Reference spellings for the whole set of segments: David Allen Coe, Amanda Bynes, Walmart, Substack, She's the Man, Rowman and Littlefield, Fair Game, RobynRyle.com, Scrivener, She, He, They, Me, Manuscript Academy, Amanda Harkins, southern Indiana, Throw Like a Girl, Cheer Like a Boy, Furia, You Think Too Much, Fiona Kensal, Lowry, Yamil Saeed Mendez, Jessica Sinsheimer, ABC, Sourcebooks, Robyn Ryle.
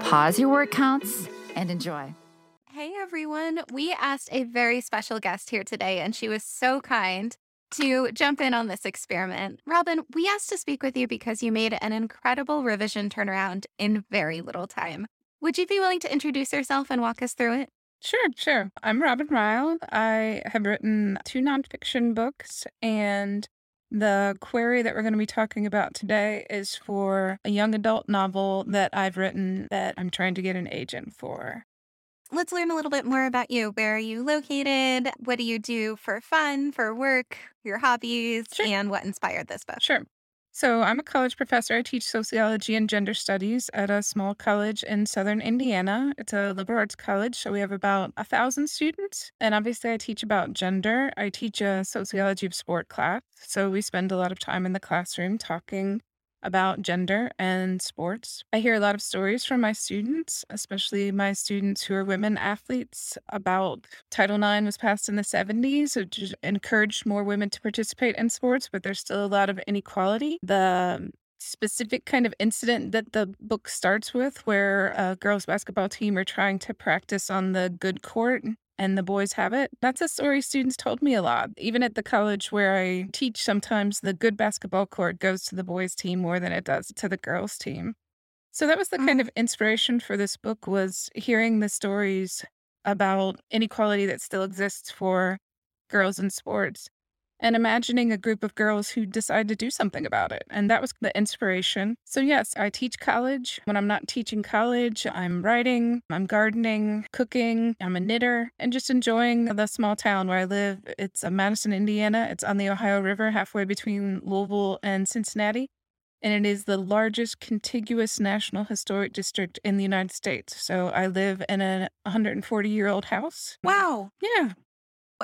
pause your word counts, and enjoy. Hey, everyone. We asked a very special guest here today, and she was so kind to jump in on this experiment. Robyn, we asked to speak with you because you made an incredible revision turnaround in very little time. Would you be willing to introduce yourself and walk us through it? Sure. I'm Robyn Ryle. I have written 2 nonfiction books, and the query that we're going to be talking about today is for a young adult novel that I've written that I'm trying to get an agent for. Let's learn a little bit more about you. Where are you located? What do you do for fun, for work, your hobbies, and what inspired this book? Sure. So I'm a college professor. I teach sociology and gender studies at a small college in southern Indiana. It's a liberal arts college, so we have about 1,000 students. And obviously I teach about gender. I teach a sociology of sport class, so we spend a lot of time in the classroom talking about gender and sports. I hear a lot of stories from my students, especially my students who are women athletes, about Title IX was passed in the 70s, which encouraged more women to participate in sports, but there's still a lot of inequality. The specific kind of incident that the book starts with, where a girls' basketball team are trying to practice on the good court and the boys have it. That's a story students told me a lot. Even at the college where I teach, sometimes the good basketball court goes to the boys' team more than it does to the girls' team. So that was the kind of inspiration for this book, was hearing the stories about inequality that still exists for girls in sports and imagining a group of girls who decide to do something about it. And that was the inspiration. So yes, I teach college. When I'm not teaching college, I'm writing, I'm gardening, cooking, I'm a knitter, and just enjoying the small town where I live. It's Madison, Indiana. It's on the Ohio River, halfway between Louisville and Cincinnati. And it is the largest contiguous National Historic District in the United States. So I live in a 140-year-old house. Wow. Yeah.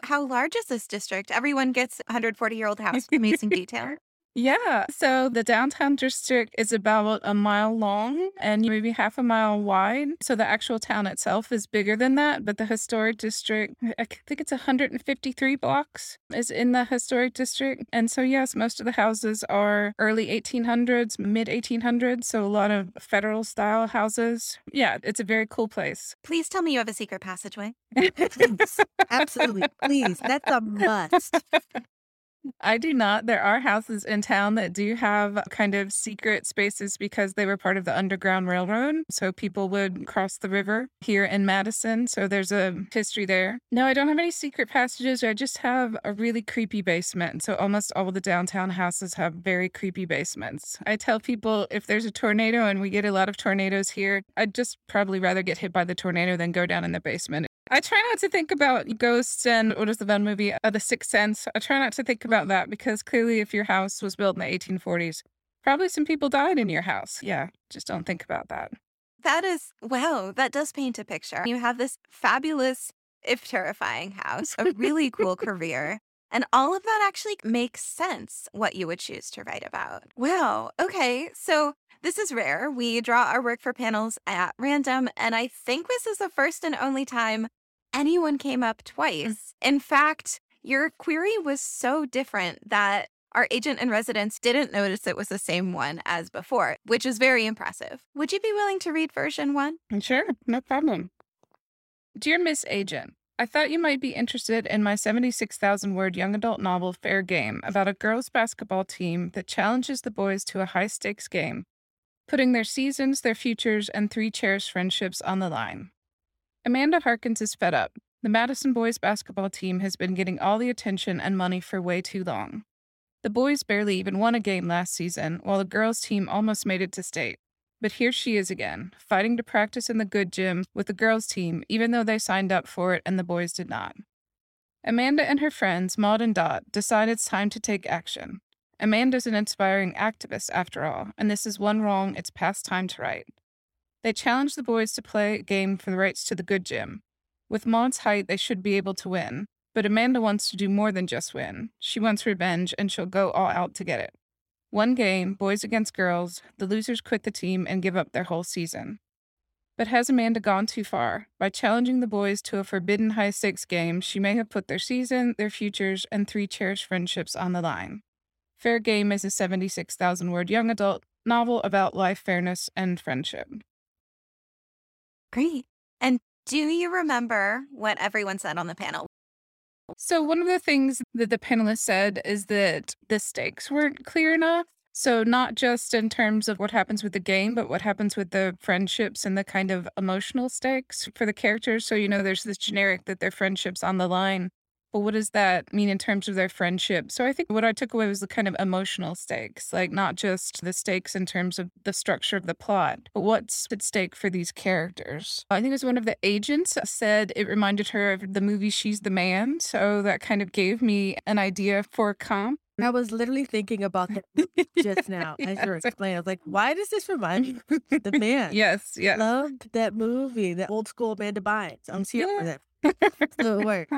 How large is this district? Everyone gets a 140-year-old house. Amazing detail. Yeah. So the downtown district is about a mile long and maybe half a mile wide. So the actual town itself is bigger than that. But the historic district, I think it's 153 blocks is in the historic district. And so, yes, most of the houses are early 1800s, mid 1800s. So a lot of federal style houses. Yeah, it's a very cool place. Please tell me you have a secret passageway. Absolutely. Please. That's a must. I do not. There are houses in town that do have kind of secret spaces because they were part of the Underground Railroad. So people would cross the river here in Madison. So there's a history there. No, I don't have any secret passages. I just have a really creepy basement. So almost all of the downtown houses have very creepy basements. I tell people if there's a tornado, and we get a lot of tornadoes here, I'd just probably rather get hit by the tornado than go down in the basement. I try not to think about ghosts and what is the Bond movie, The Sixth Sense. I try not to think about that because clearly if your house was built in the 1840s, probably some people died in your house. Yeah, just don't think about that. That is, wow, that does paint a picture. You have this fabulous, if terrifying house, a really cool career. And all of that actually makes sense, what you would choose to write about. Wow, okay, so this is rare. We draw our work for panels at random, and I think this is the first and only time anyone came up twice. In fact, your query was so different that our agent in residence didn't notice it was the same one as before, which is very impressive. Would you be willing to read version 1? Sure, no problem. Dear Miss Agent, I thought you might be interested in my 76,000-word young adult novel, Fair Game, about a girls' basketball team that challenges the boys to a high-stakes game, putting their seasons, their futures, and 3 chairs friendships on the line. Amanda Harkins is fed up. The Madison boys basketball team has been getting all the attention and money for way too long. The boys barely even won a game last season, while the girls' team almost made it to state. But here she is again, fighting to practice in the good gym with the girls' team, even though they signed up for it and the boys did not. Amanda and her friends, Maud and Dot, decide it's time to take action. Amanda's an inspiring activist, after all, and this is one wrong it's past time to right. They challenge the boys to play a game for the rights to the good gym. With Maud's height, they should be able to win. But Amanda wants to do more than just win. She wants revenge, and she'll go all out to get it. One game, boys against girls, the losers quit the team and give up their whole season. But has Amanda gone too far? By challenging the boys to a forbidden high-stakes game, she may have put their season, their futures, and three cherished friendships on the line. Fair Game is a 76,000-word young adult novel about life, fairness, and friendship. Great. And do you remember what everyone said on the panel? So one of the things that the panelists said is that the stakes weren't clear enough. So not just in terms of what happens with the game, but what happens with the friendships and the kind of emotional stakes for the characters. So, you know, there's this generic that their friendship's on the line. But what does that mean in terms of their friendship? So I think what I took away was the kind of emotional stakes, like not just the stakes in terms of the structure of the plot, but what's at stake for these characters. I think it was one of the agents said it reminded her of the movie She's the Man. So that kind of gave me an idea for a comp. I was literally thinking about that just now as you were explaining. I was like, why does this remind me of The Man? Yes. Loved that movie, that old school Amanda Bynes. I'm here for that. So it worked.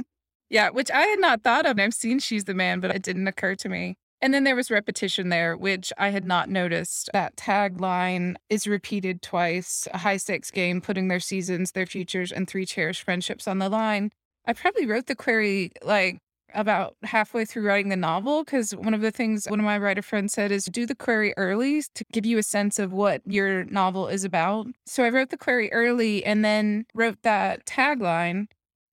Yeah, which I had not thought of. I've seen She's the Man, but it didn't occur to me. And then there was repetition there, which I had not noticed. That tagline is repeated twice. A high-stakes game, putting their seasons, their futures, and three cherished friendships on the line. I probably wrote the query like about halfway through writing the novel, because one of the things one of my writer friends said is do the query early to give you a sense of what your novel is about. So I wrote the query early and then wrote that tagline,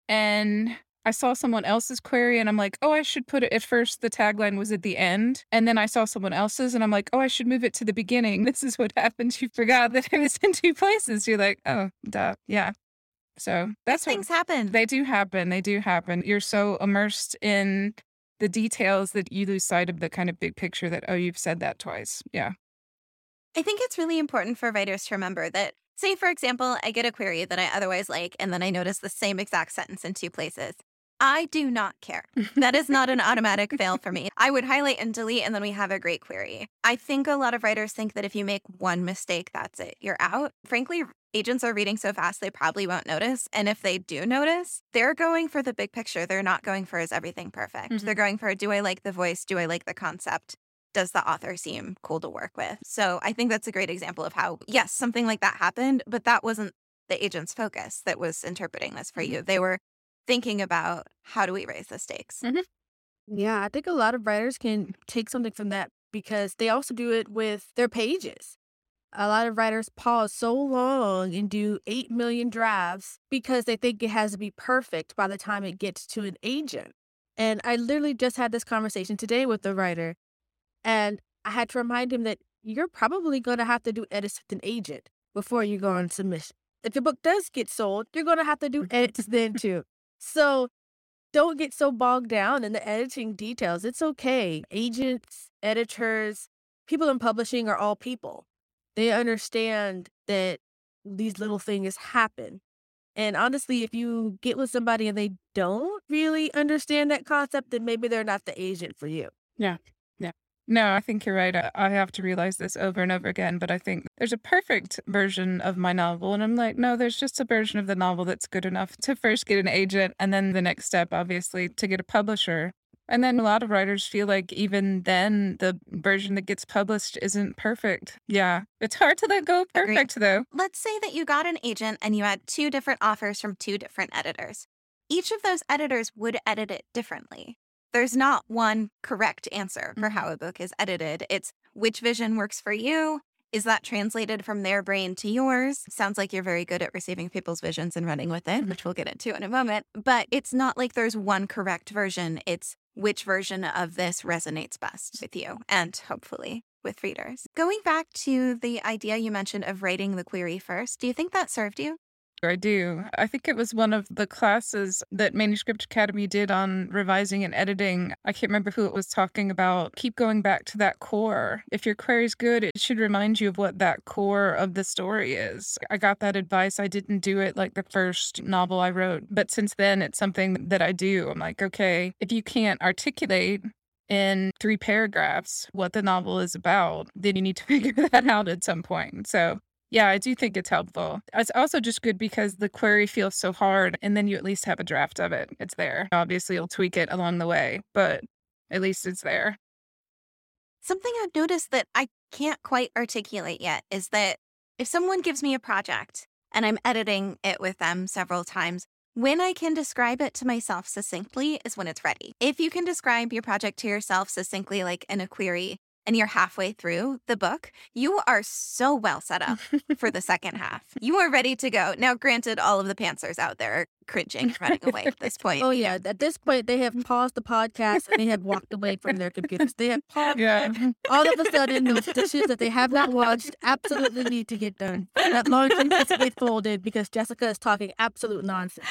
and I saw someone else's query and I'm like, oh, I should put it at first. The tagline was at the end. And then I saw someone else's and I'm like, oh, I should move it to the beginning. This is what happened. You forgot that it was in two places. You're like, oh, duh. Yeah. So that's things happen. They do happen. They do happen. You're so immersed in the details that you lose sight of the kind of big picture that, oh, you've said that twice. Yeah. I think it's really important for writers to remember that, say, for example, I get a query that I otherwise like, and then I notice the same exact sentence in two places. I do not care. That is not an automatic fail for me. I would highlight and delete, and then we have a great query. I think a lot of writers think that if you make one mistake, that's it. You're out. Frankly, agents are reading so fast, they probably won't notice. And if they do notice, they're going for the big picture. They're not going for is everything perfect? Mm-hmm. They're going for, do I like the voice? Do I like the concept? Does the author seem cool to work with? So I think that's a great example of how, yes, something like that happened, but that wasn't the agent's focus that was interpreting this for you. They were thinking about how do we raise the stakes. Mm-hmm. Yeah, I think a lot of writers can take something from that because they also do it with their pages. A lot of writers pause so long and do 8 million drafts because they think it has to be perfect by the time it gets to an agent. And I literally just had this conversation today with a writer, and I had to remind him that you're probably going to have to do edits with an agent before you go on submission. If the book does get sold, you're going to have to do edits then too. So don't get so bogged down in the editing details. It's okay. Agents, editors, people in publishing are all people. They understand that these little things happen. And honestly, if you get with somebody and they don't really understand that concept, then maybe they're not the agent for you. Yeah. Yeah. No, I think you're right. I have to realize this over and over again, but I think there's a perfect version of my novel. And I'm like, no, there's just a version of the novel that's good enough to first get an agent. And then the next step, obviously, to get a publisher. And then a lot of writers feel like even then the version that gets published isn't perfect. Yeah. It's hard to let go of perfect, though. Let's say that you got an agent and you had two different offers from two different editors. Each of those editors would edit it differently. There's not one correct answer for how a book is edited. It's which vision works for you. Is that translated from their brain to yours? Sounds like you're very good at receiving people's visions and running with it, which we'll get into in a moment. But it's not like there's one correct version. It's which version of this resonates best with you and hopefully with readers. Going back to the idea you mentioned of writing the query first, do you think that served you? I do. I think it was one of the classes that Manuscript Academy did on revising and editing. I can't remember who it was talking about. Keep going back to that core. If your query's good, it should remind you of what that core of the story is. I got that advice. I didn't do it like the first novel I wrote, but since then it's something that I do. I'm like, okay, if you can't articulate in 3 paragraphs what the novel is about, then you need to figure that out at some point. So Yeah, I do think it's helpful. It's also just good because the query feels so hard, and then you at least have a draft of it. It's there. Obviously, you'll tweak it along the way, but at least it's there. Something I've noticed that I can't quite articulate yet is that if someone gives me a project and I'm editing it with them several times, when I can describe it to myself succinctly is when it's ready. If you can describe your project to yourself succinctly, like in a query, and you're halfway through the book, you are so well set up for the second half. You are ready to go. Now, granted, all of the pantsers out there are cringing, running away at this point. Oh, yeah. At this point, they have paused the podcast and they have walked away from their computers. They have paused. Yeah. All of a sudden, those dishes that they have not watched absolutely need to get done. That large thing has to be folded because Jessica is talking absolute nonsense.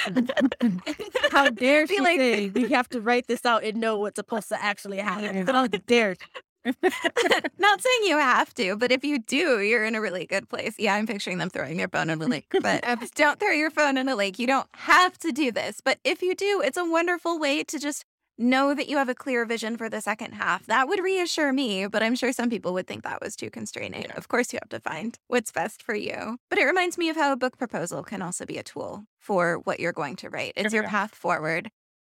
How dare she say we have to write this out and know what's supposed to actually happen. How dare she? Not saying you have to, but if you do, you're in a really good place. Yeah, I'm picturing them throwing their phone in a lake, but don't throw your phone in a lake. You don't have to do this. But if you do, it's a wonderful way to just know that you have a clear vision for the second half. That would reassure me, but I'm sure some people would think that was too constraining. Yeah. Of course, you have to find what's best for you. But it reminds me of how a book proposal can also be a tool for what you're going to write. It's your path forward.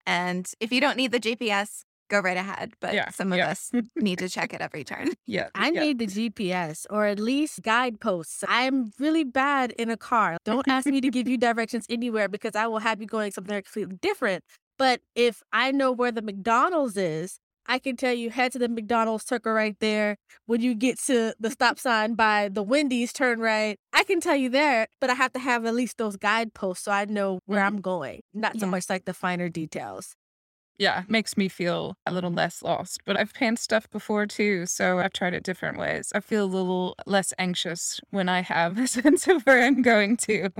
And if you don't need the GPS, go right ahead, but some of us need to check at every turn. Yeah, I need the GPS or at least guideposts. I'm really bad in a car. Don't ask me to give you directions anywhere because I will have you going somewhere completely different. But if I know where the McDonald's is, I can tell you, head to the McDonald's, circle right there. When you get to the stop sign by the Wendy's, turn right. I can tell you there, but I have to have at least those guideposts so I know where I'm going. Not so much like the finer details. Yeah, makes me feel a little less lost. But I've panned stuff before, too, so I've tried it different ways. I feel a little less anxious when I have a sense of where I'm going to.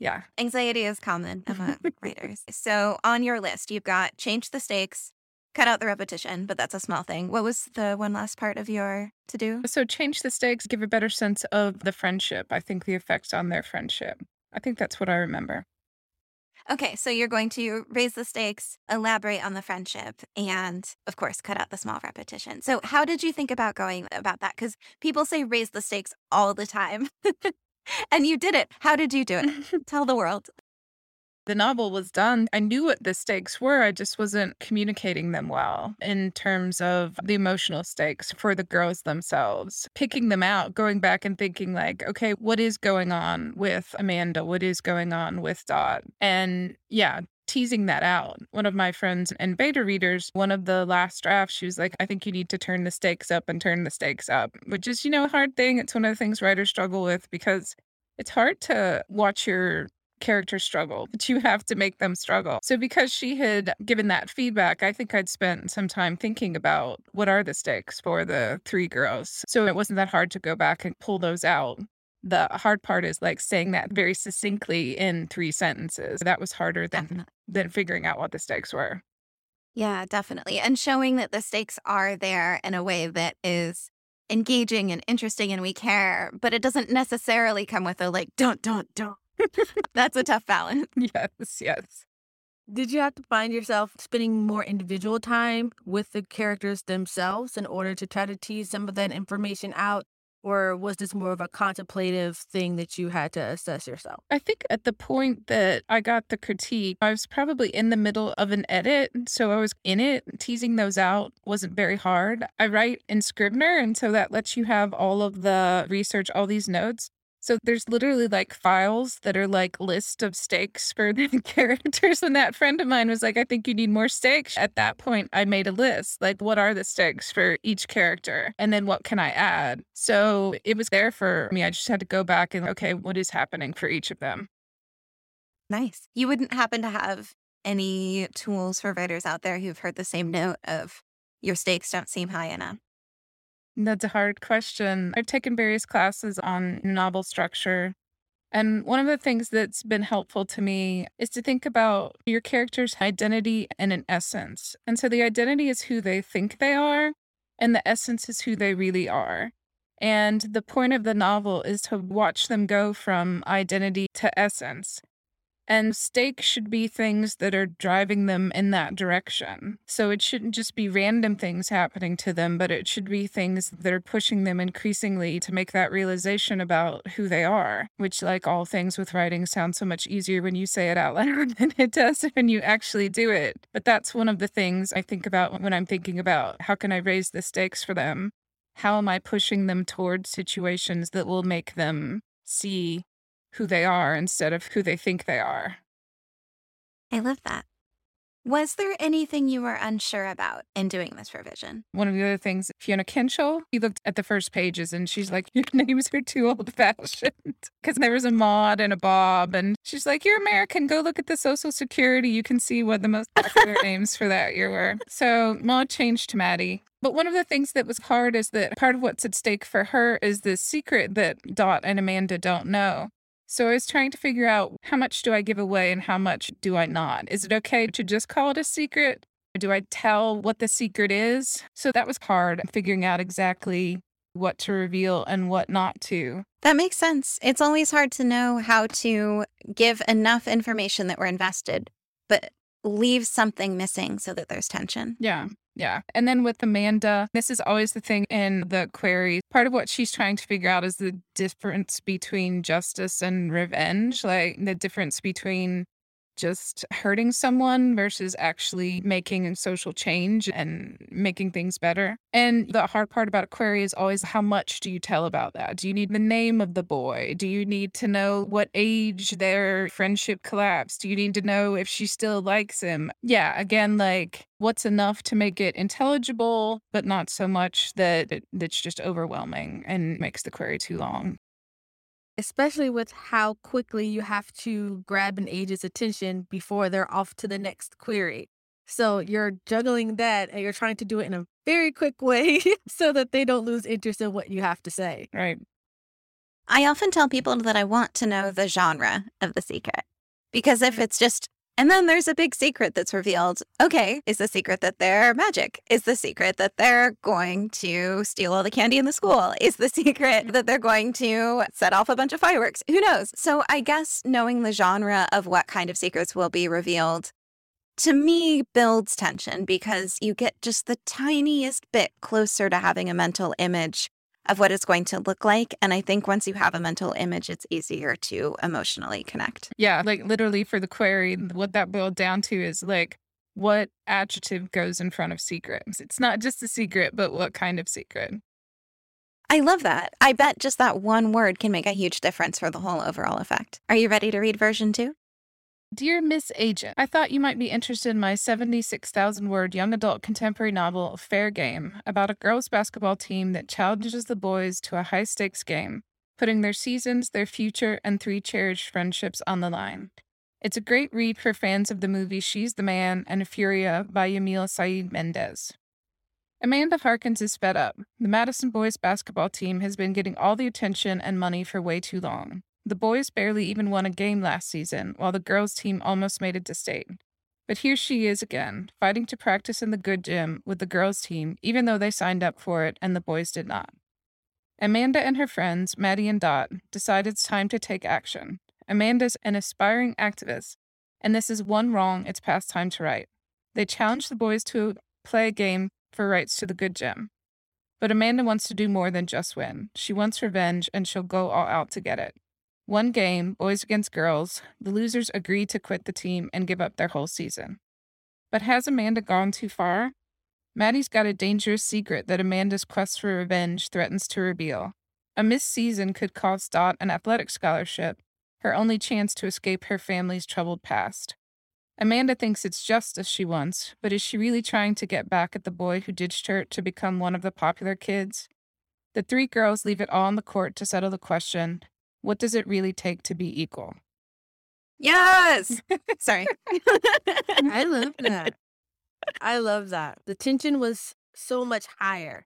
Yeah. Anxiety is common among writers. So on your list, you've got change the stakes, cut out the repetition, but that's a small thing. What was the one last part of your to-do? So change the stakes, give a better sense of the friendship. I think the effects on their friendship. I think that's what I remember. Okay, so you're going to raise the stakes, elaborate on the friendship, and, of course, cut out the small repetition. So how did you think about going about that? Because people say raise the stakes all the time, and you did it. How did you do it? Tell the world. The novel was done. I knew what the stakes were. I just wasn't communicating them well in terms of the emotional stakes for the girls themselves. Picking them out, going back and thinking like, okay, what is going on with Amanda? What is going on with Dot? And teasing that out. One of my friends and beta readers, one of the last drafts, she was like, I think you need to turn the stakes up and turn the stakes up, which is, a hard thing. It's one of the things writers struggle with because it's hard to watch your characters struggle, but you have to make them struggle. So because she had given that feedback, I think I'd spent some time thinking about what are the stakes for the three girls. So it wasn't that hard to go back and pull those out. The hard part is like saying that very succinctly in 3 sentences. That was harder than figuring out what the stakes were. Yeah, definitely. And showing that the stakes are there in a way that is engaging and interesting and we care, but it doesn't necessarily come with a like, don't. That's a tough balance. Yes. Did you have to find yourself spending more individual time with the characters themselves in order to try to tease some of that information out? Or was this more of a contemplative thing that you had to assess yourself? I think at the point that I got the critique, I was probably in the middle of an edit. So I was in it. Teasing those out wasn't very hard. I write in Scrivener, and so that lets you have all of the research, all these notes. So there's literally like files that are like list of stakes for the characters. And that friend of mine was like, I think you need more stakes. At that point, I made a list. Like, what are the stakes for each character? And then what can I add? So it was there for me. I just had to go back and, okay, what is happening for each of them? Nice. You wouldn't happen to have any tools for writers out there who've heard the same note of your stakes don't seem high enough? That's a hard question. I've taken various classes on novel structure. And one of the things that's been helpful to me is to think about your character's identity and an essence. And so the identity is who they think they are, and the essence is who they really are. And the point of the novel is to watch them go from identity to essence. And stakes should be things that are driving them in that direction. So it shouldn't just be random things happening to them, but it should be things that are pushing them increasingly to make that realization about who they are, which, like all things with writing, sounds so much easier when you say it out loud than it does when you actually do it. But that's one of the things I think about when I'm thinking about how can I raise the stakes for them? How am I pushing them toward situations that will make them see who they are instead of who they think they are? I love that. Was there anything you were unsure about in doing this revision? One of the other things, Fiona Kensal, he looked at the first pages and she's like, your names are too old-fashioned. Because there was a Maud and a Bob. And she's like, you're American. Go look at the Social Security. You can see what the most popular names for that year were. So Maud changed to Maddie. But one of the things that was hard is that part of what's at stake for her is this secret that Dot and Amanda don't know. So I was trying to figure out how much do I give away and how much do I not? Is it okay to just call it a secret? Or do I tell what the secret is? So that was hard, figuring out exactly what to reveal and what not to. That makes sense. It's always hard to know how to give enough information that we're invested, but leave something missing so that there's tension. Yeah. And then with Amanda, this is always the thing in the query. Part of what she's trying to figure out is the difference between justice and revenge, like the difference between just hurting someone versus actually making social change and making things better. And the hard part about a query is always how much do you tell about that? Do you need the name of the boy? Do you need to know what age their friendship collapsed? Do you need to know if she still likes him? Yeah, again, like what's enough to make it intelligible, but not so much that it's just overwhelming and makes the query too long. Especially with how quickly you have to grab an age's attention before they're off to the next query. So you're juggling that and you're trying to do it in a very quick way so that they don't lose interest in what you have to say. Right. I often tell people that I want to know the genre of the secret, because if it's just, and then there's a big secret that's revealed, okay, is the secret that they're magic? Is the secret that they're going to steal all the candy in the school? Is the secret that they're going to set off a bunch of fireworks? Who knows? So I guess knowing the genre of what kind of secrets will be revealed, to me, builds tension, because you get just the tiniest bit closer to having a mental image of what it's going to look like. And I think once you have a mental image, it's easier to emotionally connect. Yeah, like literally for the query, what that boiled down to is like, what adjective goes in front of secret? It's not just a secret, but what kind of secret? I love that. I bet just that one word can make a huge difference for the whole overall effect. Are you ready to read version 2? Dear Miss Agent, I thought you might be interested in my 76,000-word young adult contemporary novel, Fair Game, about a girls' basketball team that challenges the boys to a high-stakes game, putting their seasons, their future, and 3 cherished friendships on the line. It's a great read for fans of the movie She's the Man and Furia by Yamil Saeed Mendez. Amanda Harkins is fed up. The Madison boys' basketball team has been getting all the attention and money for way too long. The boys barely even won a game last season, while the girls' team almost made it to state. But here she is again, fighting to practice in the good gym with the girls' team, even though they signed up for it and the boys did not. Amanda and her friends, Maddie and Dot, decide it's time to take action. Amanda's an aspiring activist, and this is one wrong it's past time to right. They challenge the boys to play a game for rights to the good gym. But Amanda wants to do more than just win. She wants revenge, and she'll go all out to get it. One game, boys against girls, the losers agree to quit the team and give up their whole season. But has Amanda gone too far? Maddie's got a dangerous secret that Amanda's quest for revenge threatens to reveal. A missed season could cost Dot an athletic scholarship, her only chance to escape her family's troubled past. Amanda thinks it's justice she wants, but is she really trying to get back at the boy who ditched her to become one of the popular kids? The 3 girls leave it all on the court to settle the question. What does it really take to be equal? Yes! Sorry. I love that. I love that. The tension was so much higher.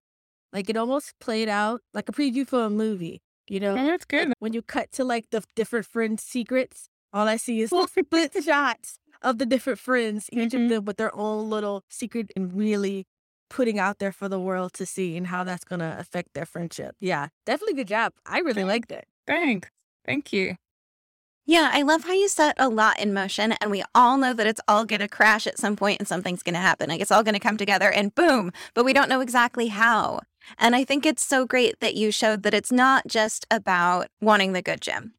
Like, it almost played out like a preview for a movie, you know? That's good. When you cut to, like, the different friends' secrets, all I see is split shots of the different friends, each of them with their own little secret and really putting out there for the world to see and how that's going to affect their friendship. Yeah, definitely good job. I really liked it. Thanks. Thank you. Yeah, I love how you set a lot in motion, and we all know that it's all going to crash at some point and something's going to happen. Like, it's all going to come together and boom, but we don't know exactly how. And I think it's so great that you showed that it's not just about wanting the good Jim.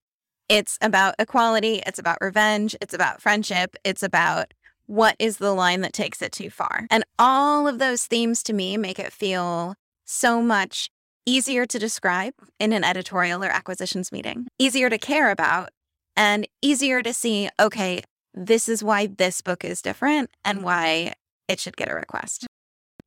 It's about equality. It's about revenge. It's about friendship. It's about what is the line that takes it too far. And all of those themes to me make it feel so much easier to describe in an editorial or acquisitions meeting, easier to care about, and easier to see, okay, this is why this book is different and why it should get a request.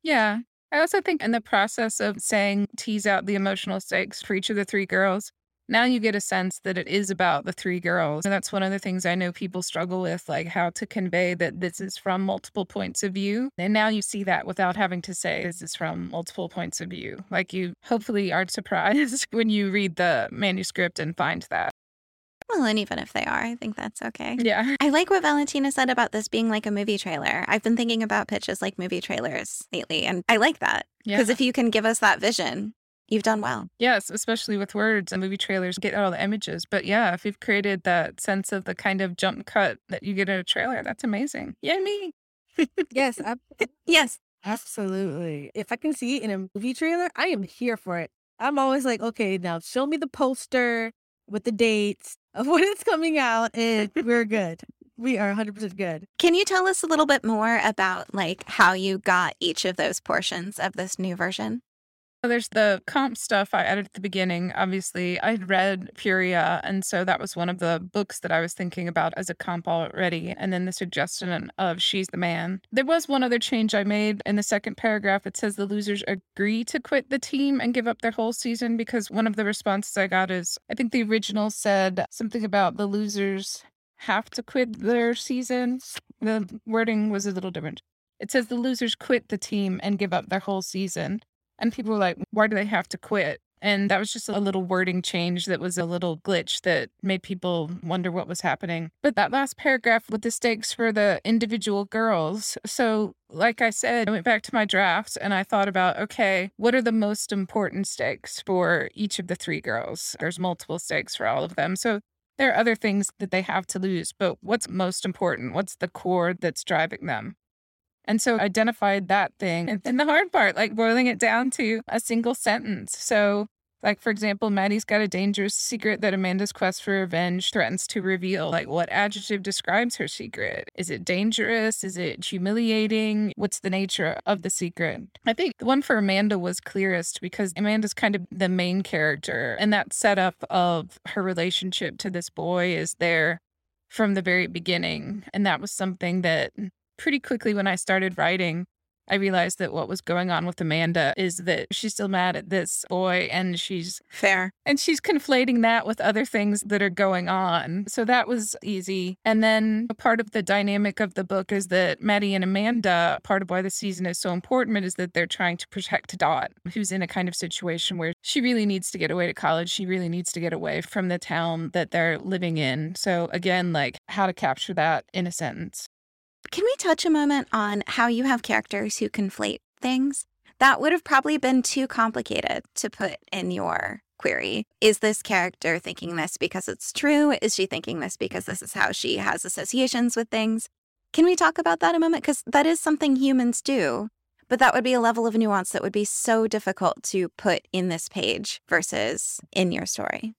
Yeah. I also think in the process of saying, tease out the emotional stakes for each of the three girls, now you get a sense that it is about the three girls. And that's one of the things I know people struggle with, like how to convey that this is from multiple points of view. And now you see that without having to say, this is from multiple points of view. Like, you hopefully aren't surprised when you read the manuscript and find that. Well, and even if they are, I think that's okay. Yeah. I like what Valentina said about this being like a movie trailer. I've been thinking about pitches like movie trailers lately, and I like that. Because if you can give us that vision, you've done well. Yes, especially with words. And movie trailers get all the images. But yeah, if you've created that sense of the kind of jump cut that you get in a trailer, that's amazing. Yay, me. Yes. Yes. Absolutely. If I can see it in a movie trailer, I am here for it. I'm always like, okay, now show me the poster with the dates of when it's coming out, and we're good. We are 100% good. Can you tell us a little bit more about like how you got each of those portions of this new version? So there's the comp stuff I added at the beginning. Obviously, I had read Furia, and so that was one of the books that I was thinking about as a comp already. And then the suggestion of She's the Man. There was one other change I made in the second paragraph. It says the losers agree to quit the team and give up their whole season, because one of the responses I got is, I think the original said something about the losers have to quit their season. The wording was a little different. It says the losers quit the team and give up their whole season. And people were like, why do they have to quit? And that was just a little wording change that was a little glitch that made people wonder what was happening. But that last paragraph with the stakes for the individual girls. So like I said, I went back to my draft and I thought about, okay, what are the most important stakes for each of the three girls? There's multiple stakes for all of them. So there are other things that they have to lose, but what's most important? What's the core that's driving them? And so identified that thing. And the hard part, like boiling it down to a single sentence. So like, for example, Maddie's got a dangerous secret that Amanda's quest for revenge threatens to reveal. Like, what adjective describes her secret? Is it dangerous? Is it humiliating? What's the nature of the secret? I think the one for Amanda was clearest because Amanda's kind of the main character. And that setup of her relationship to this boy is there from the very beginning. And that was something that... pretty quickly when I started writing, I realized that what was going on with Amanda is that she's still mad at this boy and she's fair. And she's conflating that with other things that are going on. So that was easy. And then a part of the dynamic of the book is that Maddie and Amanda, part of why the season is so important is that they're trying to protect Dot, who's in a kind of situation where she really needs to get away to college. She really needs to get away from the town that they're living in. So again, like how to capture that in a sentence. Can we touch a moment on how you have characters who conflate things? That would have probably been too complicated to put in your query. Is this character thinking this because it's true? Is she thinking this because this is how she has associations with things? Can we talk about that a moment? Because that is something humans do, but that would be a level of nuance that would be so difficult to put in this page versus in your story.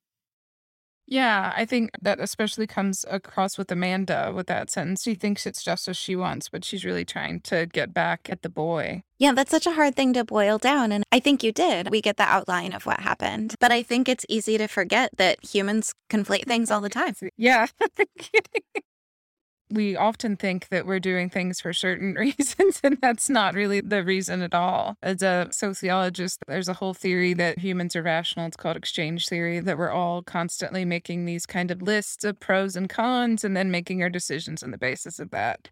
Yeah, I think that especially comes across with Amanda with that sentence. She thinks it's just as she wants, but she's really trying to get back at the boy. Yeah, that's such a hard thing to boil down. And I think you did. We get the outline of what happened. But I think it's easy to forget that humans conflate things all the time. Yeah. We often think that we're doing things for certain reasons, and that's not really the reason at all. As a sociologist, there's a whole theory that humans are rational. It's called exchange theory, that we're all constantly making these kind of lists of pros and cons and then making our decisions on the basis of that.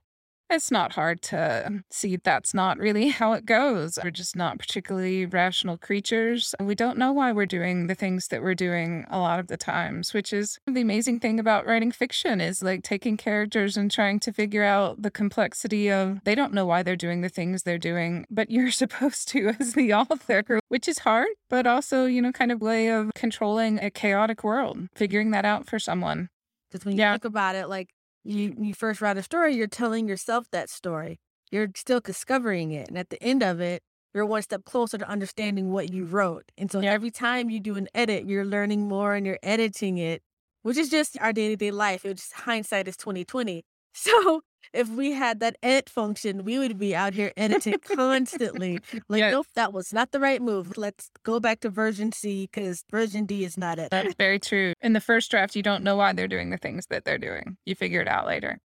It's not hard to see that's not really how it goes. We're just not particularly rational creatures. We don't know why we're doing the things that we're doing a lot of the times, which is the amazing thing about writing fiction is like taking characters and trying to figure out the complexity of they don't know why they're doing the things they're doing, but you're supposed to as the author, which is hard, but also, you know, kind of way of controlling a chaotic world, figuring that out for someone. Because when you think about it, like you first write a story, you're telling yourself that story. You're still discovering it. And at the end of it, you're one step closer to understanding what you wrote. And so every time you do an edit, you're learning more and you're editing it, which is just our day-to-day life. It's hindsight is 2020. So if we had that edit function, we would be out here editing constantly. Like, nope, that was not the right move. Let's go back to version C because version D is not it. That's very true. In the first draft, you don't know why they're doing the things that they're doing. You figure it out later.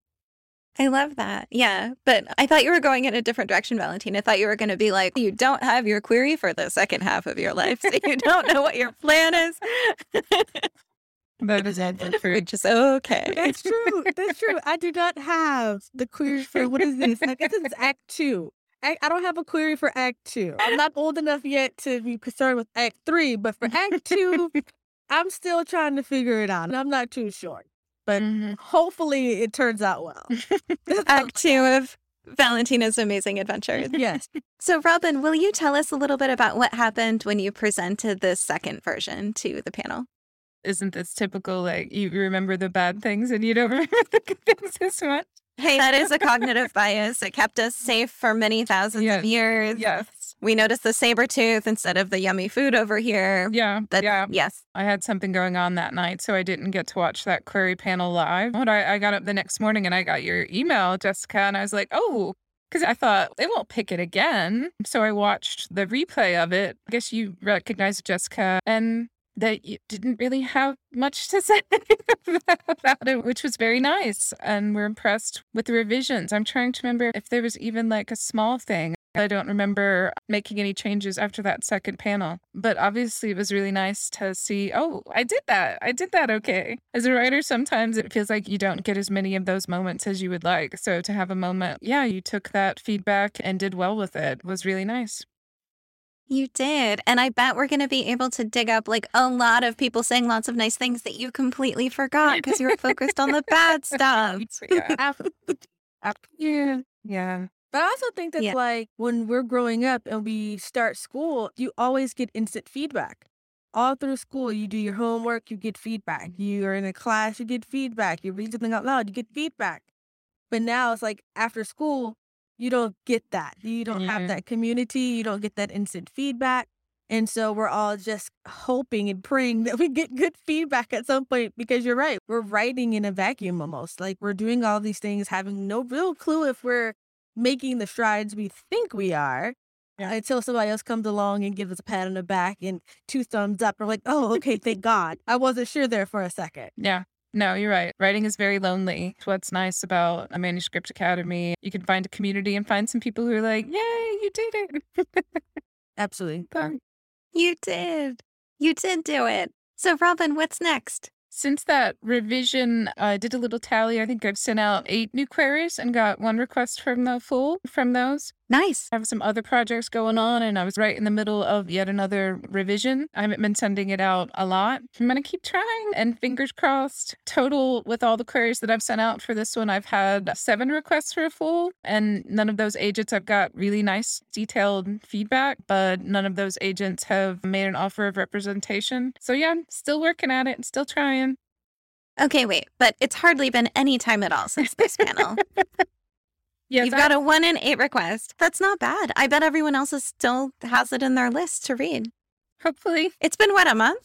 I love that. Yeah. But I thought you were going in a different direction, Valentine. I thought you were going to be like, you don't have your query for the second half of your life, so you don't know what your plan is. That is true. Which is okay. That's true. That's true. I do not have the query for, what is this? Like, this is Act 2. I don't have a query for Act 2. I'm not old enough yet to be concerned with Act 3, but for Act 2, I'm still trying to figure it out. I'm not too sure. But hopefully it turns out well. Act 2 of Valentina's Amazing Adventure. Yes. So, Robyn, will you tell us a little bit about what happened when you presented the second version to the panel? Isn't this typical, like, you remember the bad things and you don't remember the good things as much? Hey, that is a cognitive bias. It kept us safe for many thousands of years. Yes. We noticed the saber tooth instead of the yummy food over here. Yeah. Yes. I had something going on that night, so I didn't get to watch that query panel live. But I got up the next morning and I got your email, Jessica, and I was like, oh, because I thought they won't pick it again. So I watched the replay of it. I guess you recognized Jessica, and that you didn't really have much to say about it, which was very nice. And we're impressed with the revisions. I'm trying to remember if there was even like a small thing. I don't remember making any changes after that second panel. But obviously it was really nice to see, oh, I did that. I did that okay. As a writer, sometimes it feels like you don't get as many of those moments as you would like. So to have a moment, you took that feedback and did well with it was really nice. You did. And I bet we're going to be able to dig up like a lot of people saying lots of nice things that you completely forgot because you were focused on the bad stuff. Yeah. But I also think that's like when we're growing up and we start school, you always get instant feedback. All through school, you do your homework, you get feedback. You're in a class, you get feedback. You read something out loud, you get feedback. But now it's like after school, you don't get that. You don't have that community. You don't get that instant feedback. And so we're all just hoping and praying that we get good feedback at some point, because you're right. We're writing in a vacuum almost. Like we're doing all these things, having no real clue if we're making the strides we think we are until somebody else comes along and gives us a pat on the back and 2 thumbs up. We're like, oh, okay, thank God. I wasn't sure there for a second. Yeah. No, you're right. Writing is very lonely. What's nice about a Manuscript Academy, you can find a community and find some people who are like, yay, you did it. Absolutely. Fun. You did. You did do it. So, Robyn, what's next? Since that revision, I did a little tally. I think I've sent out 8 new queries and got 1 request from the full from those. Nice. I have some other projects going on, and I was right in the middle of yet another revision. I haven't been sending it out a lot. I'm going to keep trying, and fingers crossed. Total, with all the queries that I've sent out for this one, I've had 7 requests for a full, and none of those agents have got really nice, detailed feedback, but none of those agents have made an offer of representation. So yeah, I'm still working at it and still trying. Okay, wait, but it's hardly been any time at all since this panel. Yes, you've got a 1 in 8 request. That's not bad. I bet everyone else is still has it in their list to read. Hopefully. It's been, what, a month?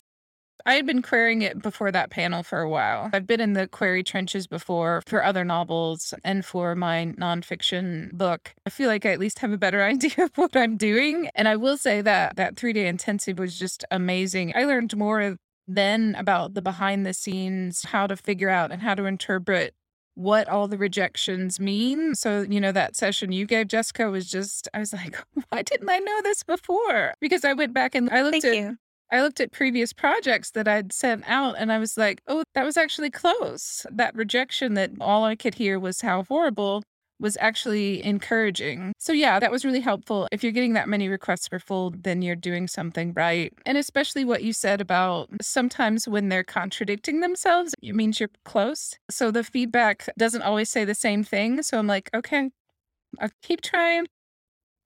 I had been querying it before that panel for a while. I've been in the query trenches before for other novels and for my nonfiction book. I feel like I at least have a better idea of what I'm doing. And I will say that that 3-day intensive was just amazing. I learned more then about the behind the scenes, how to figure out and how to interpret what all the rejections mean. So, you know, that session you gave, Jessica, was just, I was like, why didn't I know this before? Because I went back and I looked at previous projects that I'd sent out, and I was like, oh, that was actually close. That rejection that all I could hear was how horrible was actually encouraging. So yeah, that was really helpful. If you're getting that many requests for full, then you're doing something right. And especially what you said about sometimes when they're contradicting themselves, it means you're close. So the feedback doesn't always say the same thing. So I'm like, okay, I'll keep trying.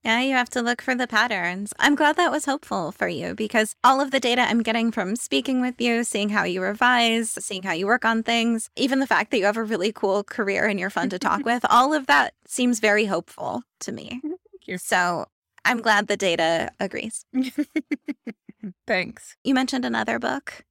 Now you have to look for the patterns. I'm glad that was helpful for you, because all of the data I'm getting from speaking with you, seeing how you revise, seeing how you work on things, even the fact that you have a really cool career and you're fun to talk with, all of that seems very hopeful to me. Thank you. So I'm glad the data agrees. Thanks. You mentioned another book.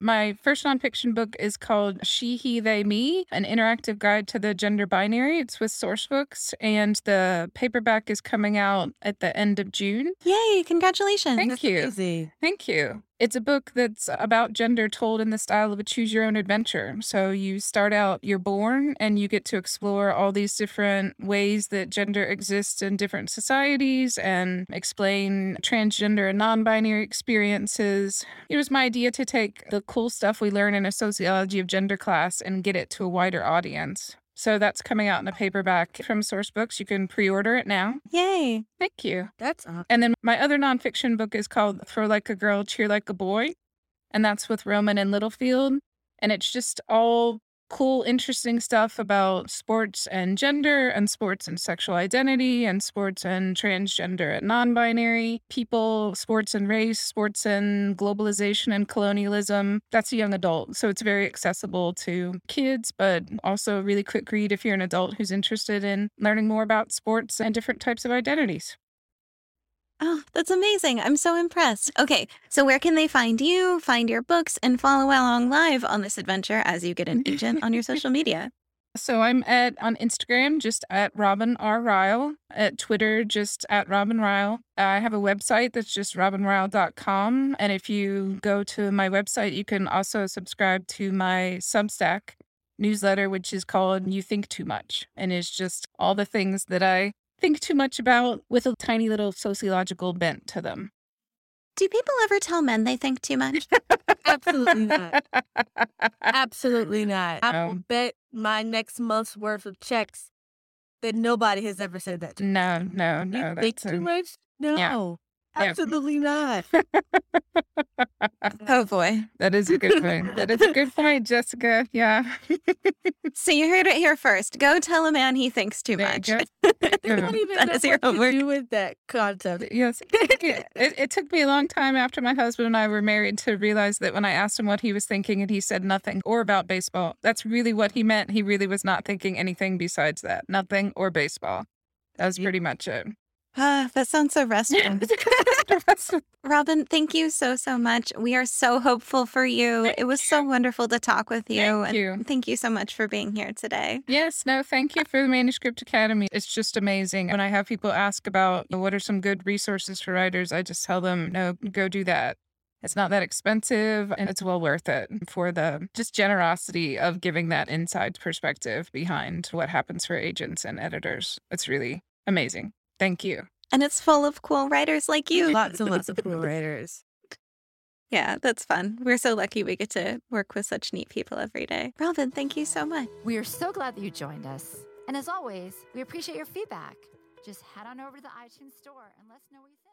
My first nonfiction book is called She, He, They, Me, an interactive guide to the gender binary. It's with Sourcebooks, and the paperback is coming out at the end of June. Yay, congratulations. Thank you. That's easy. Thank you. It's a book that's about gender told in the style of a choose-your-own-adventure. So you start out, you're born, and you get to explore all these different ways that gender exists in different societies and explain transgender and non-binary experiences. It was my idea to take the cool stuff we learn in a sociology of gender class and get it to a wider audience. So that's coming out in a paperback from Sourcebooks. You can pre-order it now. Yay. Thank you. That's awesome. And then my other nonfiction book is called Throw Like a Girl, Cheer Like a Boy. And that's with Rowman and Littlefield. And it's just all cool, interesting stuff about sports and gender and sports and sexual identity and sports and transgender and non-binary people, sports and race, sports and globalization and colonialism. That's a young adult, so it's very accessible to kids, but also a really quick read if you're an adult who's interested in learning more about sports and different types of identities. Oh, that's amazing. I'm so impressed. Okay, so where can they find you, find your books, and follow along live on this adventure as you get an agent on your social media? So I'm on Instagram, just at Robyn R. Ryle, at Twitter, just at Robyn Ryle. I have a website that's just RobynRyle.com. And if you go to my website, you can also subscribe to my Substack newsletter, which is called You Think Too Much, and is just all the things that I think too much about with a tiny little sociological bent to them. Do people ever tell men they think too much? Absolutely not. Absolutely not. I will bet my next month's worth of checks that nobody has ever said that to me. No. You think too much? No. Yeah. Absolutely not. Oh, boy. That is a good point. That is a good point, Jessica. Yeah. So you heard it here first. Go tell a man he thinks too much. That is your homework. What to do with that concept. Yes. It took me a long time after my husband and I were married to realize that when I asked him what he was thinking and he said nothing or about baseball, that's really what he meant. He really was not thinking anything besides that. Nothing or baseball. That was pretty much it. That sounds so restful. Robyn, thank you so much. We are so hopeful for you. It was so wonderful to talk with you. Thank you so much for being here today. Yes, thank you for the Manuscript Academy. It's just amazing. When I have people ask about what are some good resources for writers, I just tell them, no, go do that. It's not that expensive, and it's well worth it for the just generosity of giving that inside perspective behind what happens for agents and editors. It's really amazing. Thank you. And it's full of cool writers like you. Lots and lots of cool writers. Yeah, that's fun. We're so lucky we get to work with such neat people every day. Robyn, thank you so much. We are so glad that you joined us. And as always, we appreciate your feedback. Just head on over to the iTunes store and let us know what you think.